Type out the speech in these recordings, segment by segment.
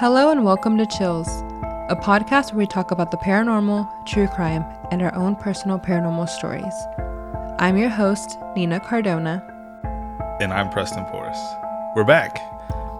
Hello and welcome to Chills, a podcast where we talk about the paranormal, true crime, and our own personal paranormal stories. I'm your host, Nina Cardona. And I'm Preston Forrest. We're back.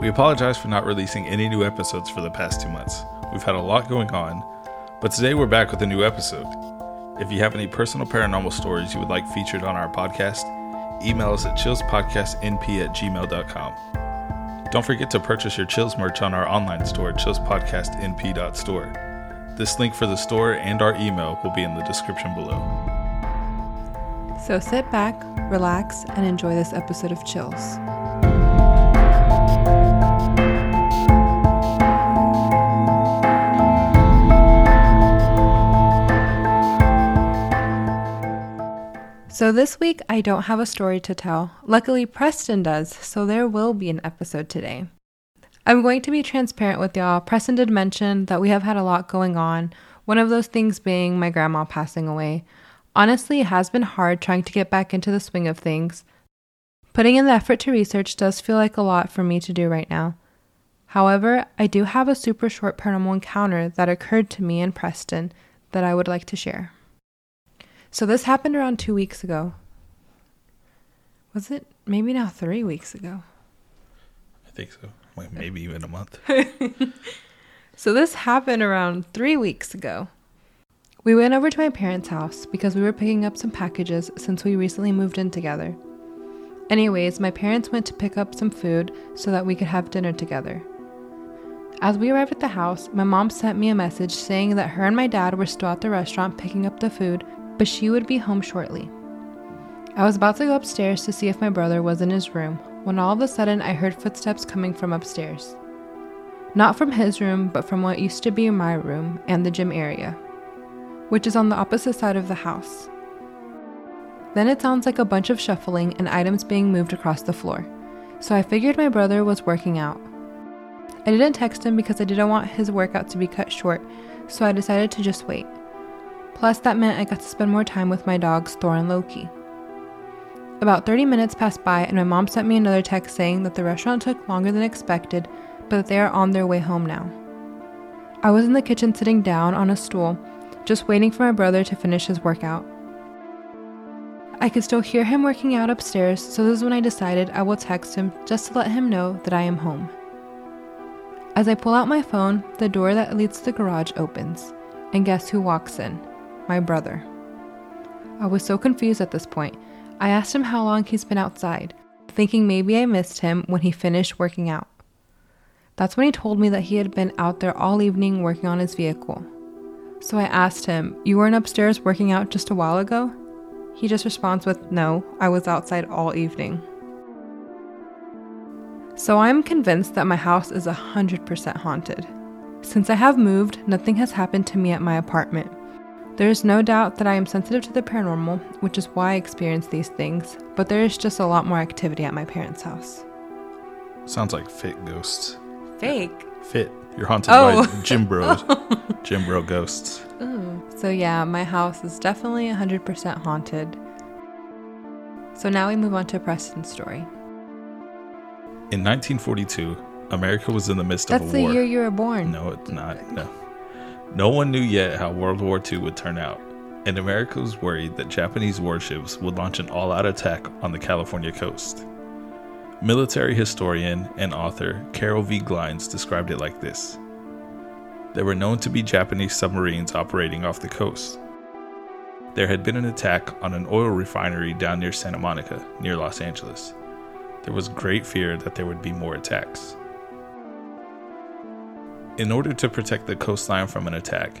We apologize for not releasing any new episodes for the past 2 months. We've had a lot going on, but today we're back with a new episode. If you have any personal paranormal stories you would like featured on our podcast, email us at chillspodcastnp@gmail.com. Don't forget to purchase your Chills merch on our online store at chillspodcastnp.store. This link for the store and our email will be in the description below. So sit back, relax, and enjoy this episode of Chills. So this week, I don't have a story to tell. Luckily, Preston does, so there will be an episode today. I'm going to be transparent with y'all. Preston did mention that we have had a lot going on, one of those things being my grandma passing away. Honestly, it has been hard trying to get back into the swing of things. Putting in the effort to research does feel like a lot for me to do right now. However, I do have a super short paranormal encounter that occurred to me and Preston that I would like to share. So this happened around 2 weeks ago. Was it? Maybe now 3 weeks ago. I think so. Like maybe even a month. So this happened around 3 weeks ago. We went over to my parents' house because we were picking up some packages since we recently moved in together. Anyways, my parents went to pick up some food so that we could have dinner together. As we arrived at the house, my mom sent me a message saying that her and my dad were still at the restaurant picking up the food, but she would be home shortly. I was about to go upstairs to see if my brother was in his room when all of a sudden I heard footsteps coming from upstairs. Not from his room, but from what used to be my room and the gym area, which is on the opposite side of the house. Then it sounds like a bunch of shuffling and items being moved across the floor, so I figured my brother was working out. I didn't text him because I didn't want his workout to be cut short, so I decided to just wait. Plus, that meant I got to spend more time with my dogs, Thor and Loki. About 30 minutes passed by, and my mom sent me another text saying that the restaurant took longer than expected, but that they are on their way home now. I was in the kitchen sitting down on a stool, just waiting for my brother to finish his workout. I could still hear him working out upstairs, so this is when I decided I will text him just to let him know that I am home. As I pull out my phone, the door that leads to the garage opens, and guess who walks in? My brother. I was so confused at this point. I asked him how long he's been outside, thinking maybe I missed him when he finished working out. That's when he told me that he had been out there all evening working on his vehicle. So I asked him, "You weren't upstairs working out just a while ago?" He just responds with, "No, I was outside all evening." So I'm convinced that my house is 100% haunted. Since I have moved, nothing has happened to me at my apartment. There is no doubt that I am sensitive to the paranormal, which is why I experience these things, but there is just a lot more activity at my parents' house. Sounds like fake ghosts. Fake? Fit. You're haunted by gym bros. Gym bro ghosts. Ooh. So yeah, my house is definitely 100% haunted. So now we move on to Preston's story. In 1942, America was in the midst of a war. That's the year you were born. No, it's not. No. No one knew yet how World War II would turn out, and America was worried that Japanese warships would launch an all-out attack on the California coast. Military historian and author Carol V. Glines described it like this. There were known to be Japanese submarines operating off the coast. There had been an attack on an oil refinery down near Santa Monica, near Los Angeles. There was great fear that there would be more attacks. In order to protect the coastline from an attack,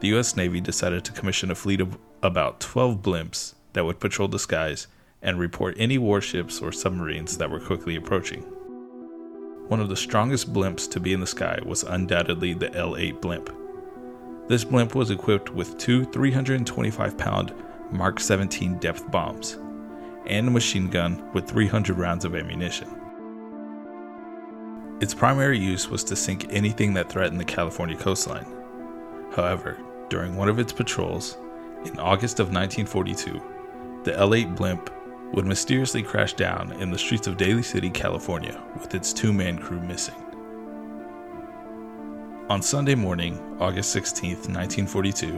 the U.S. Navy decided to commission a fleet of about 12 blimps that would patrol the skies and report any warships or submarines that were quickly approaching. One of the strongest blimps to be in the sky was undoubtedly the L-8 blimp. This blimp was equipped with two 325-pound Mark 17 depth bombs and a machine gun with 300 rounds of ammunition. Its primary use was to sink anything that threatened the California coastline. However, during one of its patrols, in August of 1942, the L-8 blimp would mysteriously crash down in the streets of Daly City, California, with its two-man crew missing. On Sunday morning, August 16, 1942,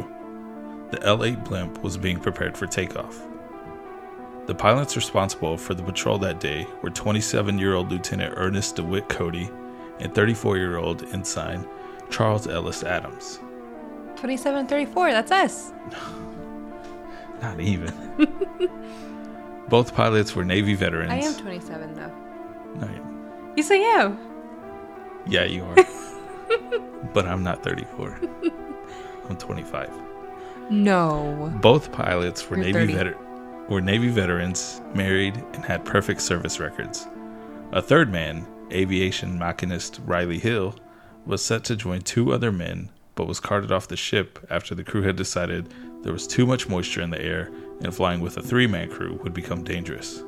the L-8 blimp was being prepared for takeoff. The pilots responsible for the patrol that day were 27-year-old Lieutenant Ernest DeWitt Cody and 34-year-old Ensign Charles Ellis Adams. 27 and 34, that's us. Not even. Both pilots were Navy veterans. I am 27, though. No, you say you. Yeah, you are. But I'm not 34. I'm 25. No. Both pilots were Navy veterans, married, and had perfect service records. A third man, aviation machinist Riley Hill, was set to join two other men, but was carted off the ship after the crew had decided there was too much moisture in the air and flying with a three-man crew would become dangerous.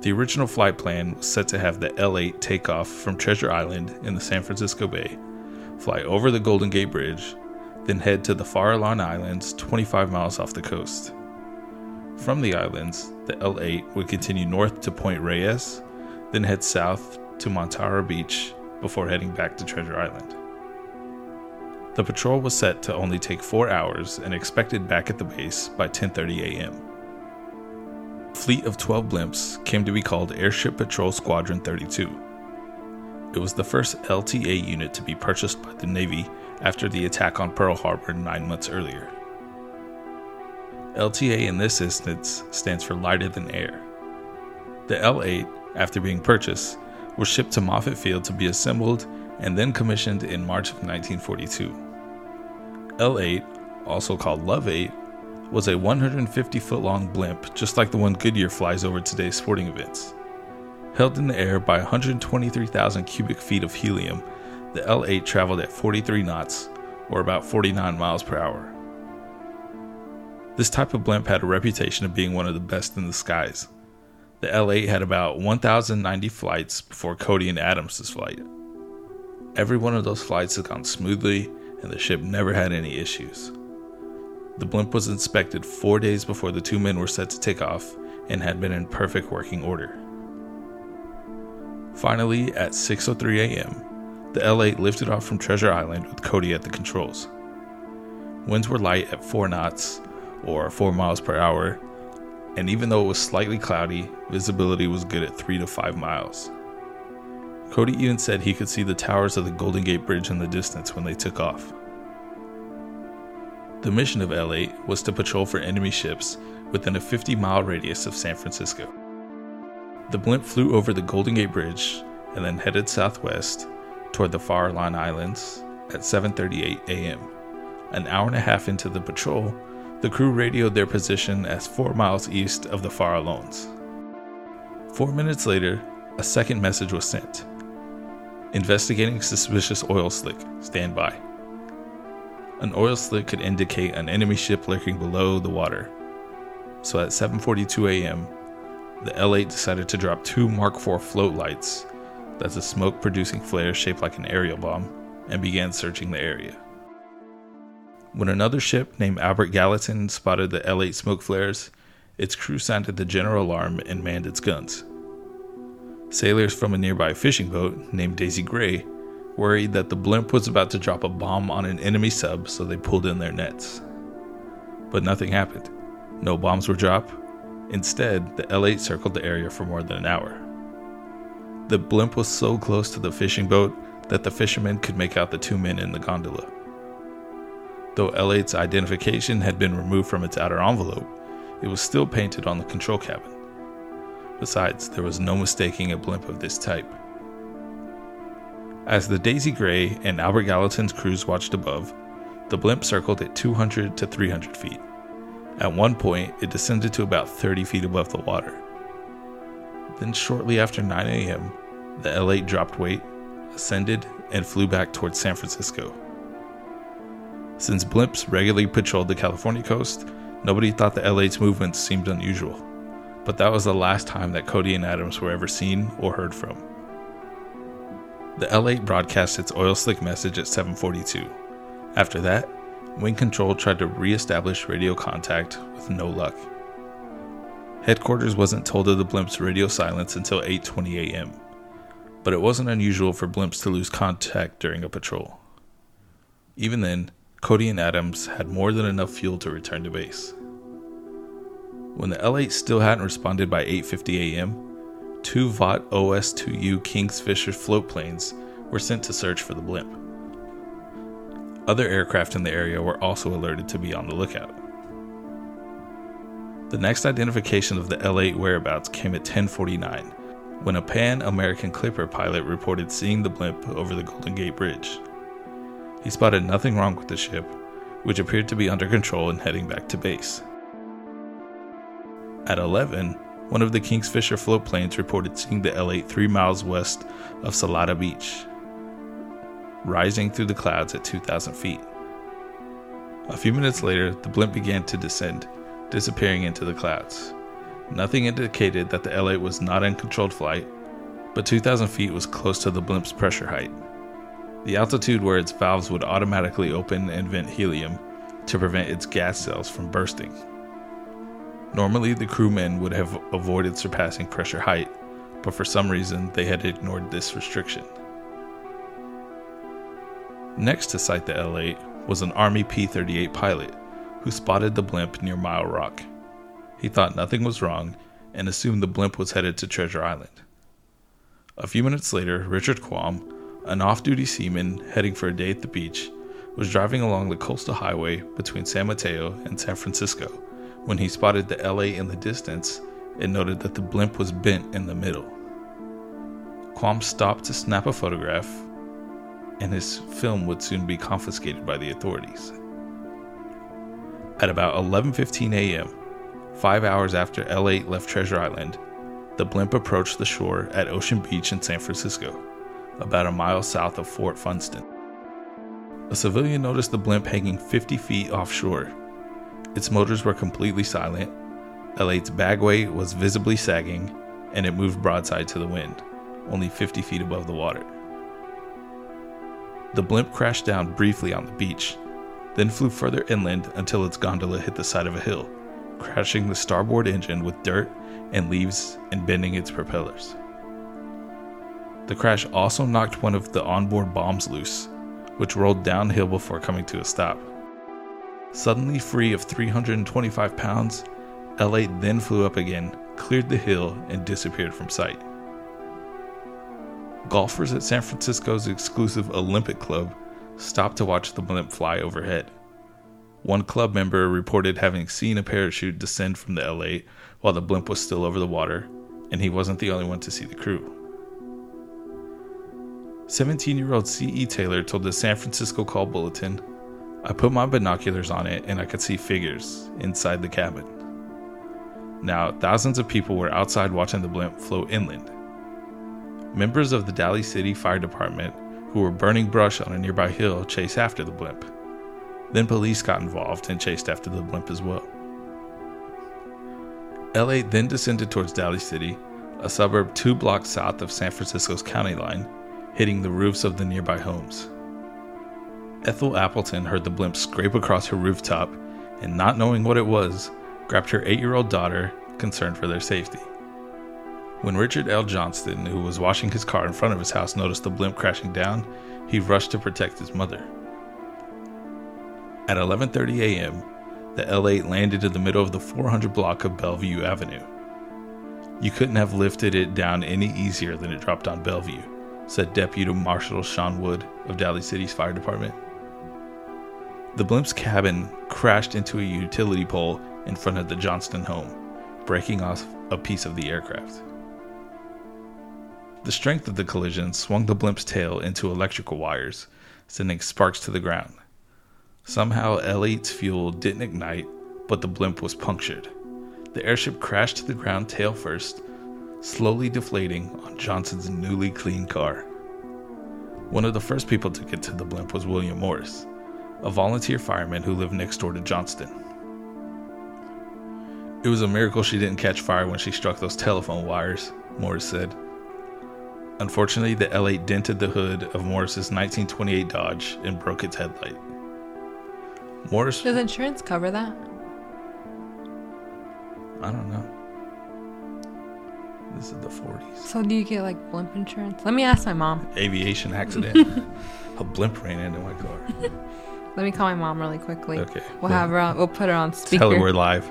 The original flight plan was set to have the L-8 take off from Treasure Island in the San Francisco Bay, fly over the Golden Gate Bridge, then head to the Farallon Islands 25 miles off the coast. From the islands, the L-8 would continue north to Point Reyes, then head south to Montara Beach before heading back to Treasure Island. The patrol was set to only take 4 hours and expected back at the base by 10:30 a.m. Fleet of 12 blimps came to be called Airship Patrol Squadron 32. It was the first LTA unit to be purchased by the Navy after the attack on Pearl Harbor 9 months earlier. LTA in this instance stands for lighter than air. The L-8, after being purchased, was shipped to Moffett Field to be assembled and then commissioned in March of 1942. L-8, also called Love 8, was a 150-foot-long blimp just like the one Goodyear flies over today's sporting events. Held in the air by 123,000 cubic feet of helium, the L-8 traveled at 43 knots, or about 49 miles per hour. This type of blimp had a reputation of being one of the best in the skies. The L-8 had about 1,090 flights before Cody and Adams' flight. Every one of those flights had gone smoothly, and the ship never had any issues. The blimp was inspected 4 days before the two men were set to take off and had been in perfect working order. Finally, at 6:03 a.m., the L-8 lifted off from Treasure Island with Cody at the controls. Winds were light at 4 knots, or 4 miles per hour, and even though it was slightly cloudy, visibility was good at 3 to 5 miles. Cody even said he could see the towers of the Golden Gate Bridge in the distance when they took off. The mission of L-8 was to patrol for enemy ships within a 50-mile radius of San Francisco. The blimp flew over the Golden Gate Bridge and then headed southwest toward the Farallon Islands at 7:38 a.m. An hour and a half into the patrol, the crew radioed their position as 4 miles east of the Farallones. 4 minutes later, a second message was sent. Investigating suspicious oil slick. Stand by. An oil slick could indicate an enemy ship lurking below the water. So at 7:42 a.m., the L-8 decided to drop two Mark IV float lights, that's a smoke-producing flare shaped like an aerial bomb, and began searching the area. When another ship named Albert Gallatin spotted the L-8 smoke flares, its crew sounded the general alarm and manned its guns. Sailors from a nearby fishing boat named Daisy Gray worried that the blimp was about to drop a bomb on an enemy sub, so they pulled in their nets. But nothing happened. No bombs were dropped. Instead, the L-8 circled the area for more than an hour. The blimp was so close to the fishing boat that the fishermen could make out the two men in the gondola. Though L-8's identification had been removed from its outer envelope, it was still painted on the control cabin. Besides, there was no mistaking a blimp of this type. As the Daisy Gray and Albert Gallatin's crews watched above, the blimp circled at 200 to 300 feet. At one point, it descended to about 30 feet above the water. Then shortly after 9 a.m., the L-8 dropped weight, ascended, and flew back towards San Francisco. Since blimps regularly patrolled the California coast, nobody thought the L-8's movements seemed unusual. But that was the last time that Cody and Adams were ever seen or heard from. The L-8 broadcast its oil slick message at 7:42. After that, Wing Control tried to re-establish radio contact with no luck. Headquarters wasn't told of the blimp's radio silence until 8:20 a.m., but it wasn't unusual for blimps to lose contact during a patrol. Even then, Cody and Adams had more than enough fuel to return to base. When the L8 still hadn't responded by 8:50 a.m., two Vought OS2U Kingfisher float planes were sent to search for the blimp. Other aircraft in the area were also alerted to be on the lookout. The next identification of the L8 whereabouts came at 10:49, when a Pan American Clipper pilot reported seeing the blimp over the Golden Gate Bridge. He spotted nothing wrong with the ship, which appeared to be under control and heading back to base. At 11, one of the Kingfisher float planes reported seeing the L8 3 miles west of Salada Beach, rising through the clouds at 2,000 feet. A few minutes later, the blimp began to descend, disappearing into the clouds. Nothing indicated that the L8 was not in controlled flight, but 2,000 feet was close to the blimp's pressure height, the altitude where its valves would automatically open and vent helium to prevent its gas cells from bursting. Normally, the crewmen would have avoided surpassing pressure height, but for some reason, they had ignored this restriction. Next to sight the L8 was an Army P-38 pilot who spotted the blimp near Mile Rock. He thought nothing was wrong and assumed the blimp was headed to Treasure Island. A few minutes later, Richard Quam, an off-duty seaman heading for a day at the beach, was driving along the coastal highway between San Mateo and San Francisco when he spotted the L8 in the distance and noted that the blimp was bent in the middle. Quam stopped to snap a photograph, and his film would soon be confiscated by the authorities. At about 11:15 a.m., 5 hours after L8 left Treasure Island, the blimp approached the shore at Ocean Beach in San Francisco, about a mile south of Fort Funston. A civilian noticed the blimp hanging 50 feet offshore. Its motors were completely silent, L8's bag weight was visibly sagging, and it moved broadside to the wind, only 50 feet above the water. The blimp crashed down briefly on the beach, then flew further inland until its gondola hit the side of a hill, crashing the starboard engine with dirt and leaves and bending its propellers. The crash also knocked one of the onboard bombs loose, which rolled downhill before coming to a stop. Suddenly free of 325 pounds, L8 then flew up again, cleared the hill, and disappeared from sight. Golfers at San Francisco's exclusive Olympic Club stopped to watch the blimp fly overhead. One club member reported having seen a parachute descend from the L8 while the blimp was still over the water, and he wasn't the only one to see the crew. 17-year-old C.E. Taylor told the San Francisco Call Bulletin, "I put my binoculars on it and I could see figures inside the cabin." Now, thousands of people were outside watching the blimp float inland. Members of the Daly City Fire Department, who were burning brush on a nearby hill, chased after the blimp. Then police got involved and chased after the blimp as well. L8 then descended towards Daly City, a suburb 2 blocks south of San Francisco's county line, hitting the roofs of the nearby homes. Ethel Appleton heard the blimp scrape across her rooftop and, not knowing what it was, grabbed her 8-year-old daughter, concerned for their safety. When Richard L. Johnston, who was washing his car in front of his house, noticed the blimp crashing down, he rushed to protect his mother. At 11:30 a.m., the L8 landed in the middle of the 400 block of Bellevue Avenue. "You couldn't have lifted it down any easier than it dropped on Bellevue," said Deputy Marshal Sean Wood of Daly City's Fire Department. The blimp's cabin crashed into a utility pole in front of the Johnston home, breaking off a piece of the aircraft. The strength of the collision swung the blimp's tail into electrical wires, sending sparks to the ground. Somehow, L8's fuel didn't ignite, but the blimp was punctured. The airship crashed to the ground tail first, slowly deflating on Johnson's newly cleaned car. One of the first people to get to the blimp was William Morris, a volunteer fireman who lived next door to Johnston. "It was a miracle she didn't catch fire when she struck those telephone wires," Morris said. Unfortunately, the L8 dented the hood of Morris's 1928 Dodge and broke its headlight. Morris... Does insurance cover that? I don't know. This is the 40s. So do you get like blimp insurance? Let me ask my mom. Aviation accident. A blimp ran into my car. Let me call my mom really quickly. Okay. We'll have her on. We'll put her on speaker. Tell her we're live.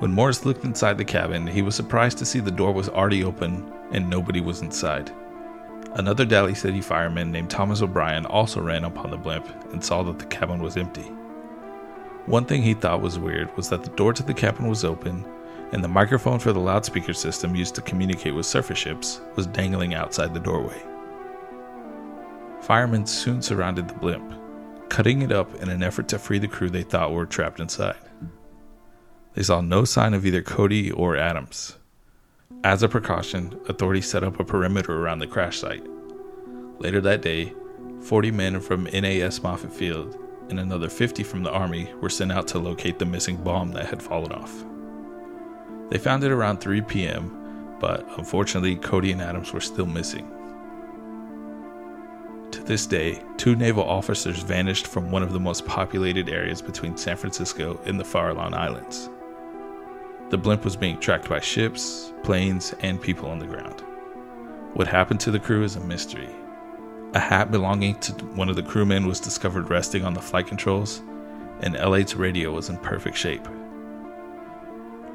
When Morris looked inside the cabin, he was surprised to see the door was already open and nobody was inside. Another Daly City fireman named Thomas O'Brien also ran upon the blimp and saw that the cabin was empty. One thing he thought was weird was that the door to the cabin was open, and the microphone for the loudspeaker system used to communicate with surface ships was dangling outside the doorway. Firemen soon surrounded the blimp, cutting it up in an effort to free the crew they thought were trapped inside. They saw no sign of either Cody or Adams. As a precaution, authorities set up a perimeter around the crash site. Later that day, 40 men from NAS Moffett Field and another 50 from the Army were sent out to locate the missing bomb that had fallen off. They found it around 3 p.m., but unfortunately, Cody and Adams were still missing. To this day, 2 naval officers vanished from one of the most populated areas between San Francisco and the Farallon Islands. The blimp was being tracked by ships, planes, and people on the ground. What happened to the crew is a mystery. A hat belonging to one of the crewmen was discovered resting on the flight controls, and L8's radio was in perfect shape.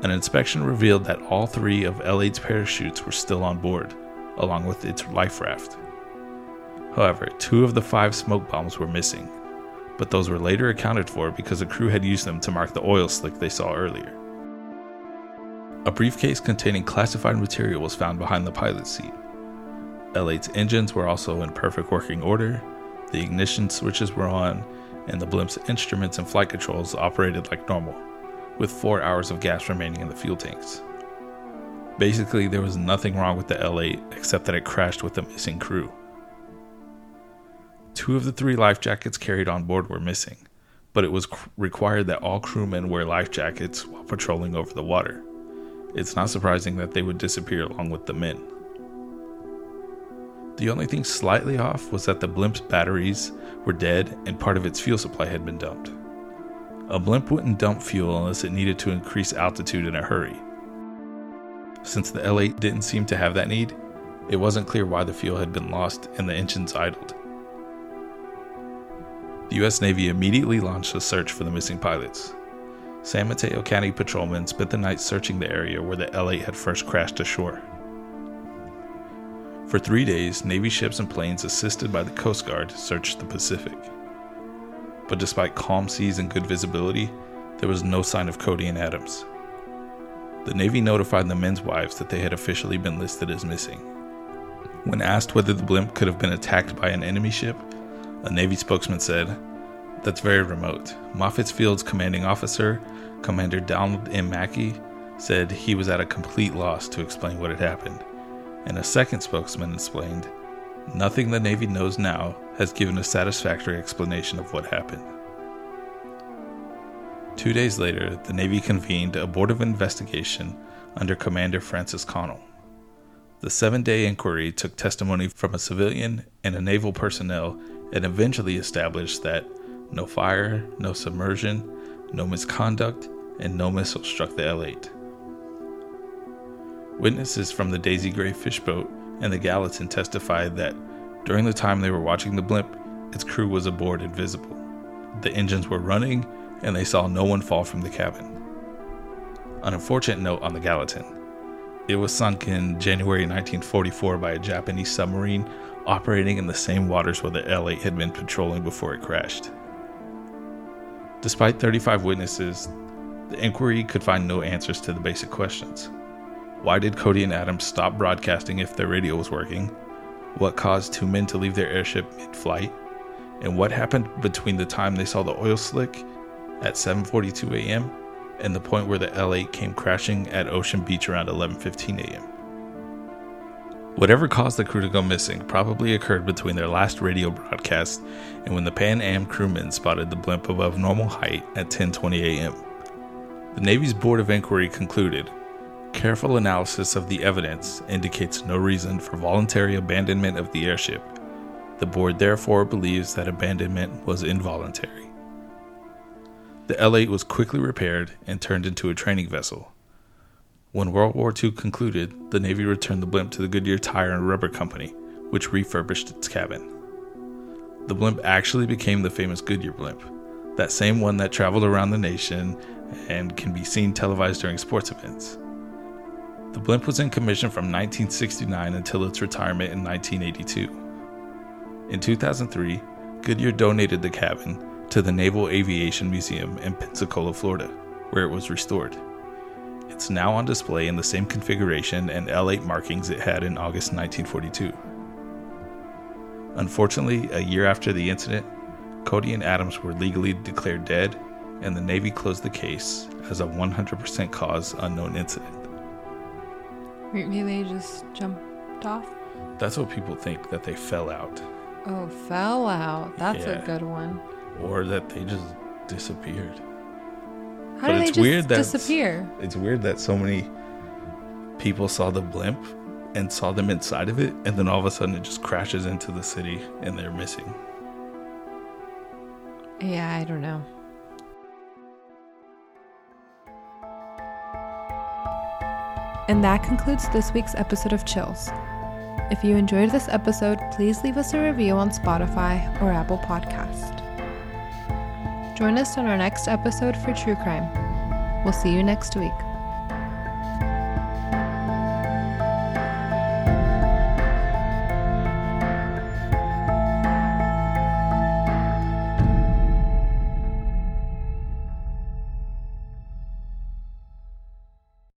An inspection revealed that all 3 of L8's parachutes were still on board, along with its life raft. However, 2 of the 5 smoke bombs were missing, but those were later accounted for because the crew had used them to mark the oil slick they saw earlier. A briefcase containing classified material was found behind the pilot's seat. L8's engines were also in perfect working order, the ignition switches were on, and the blimp's instruments and flight controls operated like normal, with 4 hours of gas remaining in the fuel tanks. Basically, there was nothing wrong with the L8 except that it crashed with the missing crew. 2 of the 3 life jackets carried on board were missing, but it was required that all crewmen wear life jackets while patrolling over the water. It's not surprising that they would disappear along with the men. The only thing slightly off was that the blimp's batteries were dead and part of its fuel supply had been dumped. A blimp wouldn't dump fuel unless it needed to increase altitude in a hurry. Since the L8 didn't seem to have that need, it wasn't clear why the fuel had been lost and the engines idled. The U.S. Navy immediately launched a search for the missing pilots. San Mateo County patrolmen spent the night searching the area where the L8 had first crashed ashore. For 3 days, Navy ships and planes assisted by the Coast Guard searched the Pacific. But despite calm seas and good visibility, there was no sign of Cody and Adams. The Navy notified the men's wives that they had officially been listed as missing. When asked whether the blimp could have been attacked by an enemy ship, a Navy spokesman said, "That's very remote. Moffett Field's commanding officer, Commander Donald M. Mackey, said he was at a complete loss to explain what had happened." And a second spokesman explained, "Nothing the Navy knows now has given a satisfactory explanation of what happened." 2 days later, the Navy convened a board of investigation under Commander Francis Connell. The 7-day inquiry took testimony from a civilian and a naval personnel and eventually established that no fire, no submersion, no misconduct, and no missile struck the L8. Witnesses from the Daisy Gray fishboat and the Gallatin testified that during the time they were watching the blimp, its crew was aboard and visible. The engines were running, and they saw no one fall from the cabin. An unfortunate note on the Gallatin. It was sunk in January 1944 by a Japanese submarine operating in the same waters where the L8 had been patrolling before it crashed. Despite 35 witnesses, the inquiry could find no answers to the basic questions. Why did Cody and Adams stop broadcasting if their radio was working? What caused 2 men to leave their airship mid-flight? And what happened between the time they saw the oil slick at 7:42 a.m. and the point where the L8 came crashing at Ocean Beach around 11:15 a.m.? Whatever caused the crew to go missing probably occurred between their last radio broadcast and when the Pan Am crewmen spotted the blimp above normal height at 10:20 a.m. The Navy's Board of Inquiry concluded, "Careful analysis of the evidence indicates no reason for voluntary abandonment of the airship. The board therefore believes that abandonment was involuntary." The L-8 was quickly repaired and turned into a training vessel. When World War II concluded, the Navy returned the blimp to the Goodyear Tire and Rubber Company, which refurbished its cabin. The blimp actually became the famous Goodyear blimp, that same one that traveled around the nation and can be seen televised during sports events. The blimp was in commission from 1969 until its retirement in 1982. In 2003, Goodyear donated the cabin to the Naval Aviation Museum in Pensacola, Florida, where it was restored. It's now on display in the same configuration and L8 markings it had in August 1942. Unfortunately, a year after the incident, Cody and Adams were legally declared dead, and the Navy closed the case as a 100% cause unknown incident. Maybe they just jumped off? That's what people think, that they fell out. Oh, fell out. That's a good one. Or that they just disappeared. How do they just disappear? It's weird that so many people saw the blimp and saw them inside of it, and then all of a sudden it just crashes into the city and they're missing. Yeah, I don't know. And that concludes this week's episode of Chills. If you enjoyed this episode, please leave us a review on Spotify or Apple Podcast. Join us on our next episode for True Crime. We'll see you next week.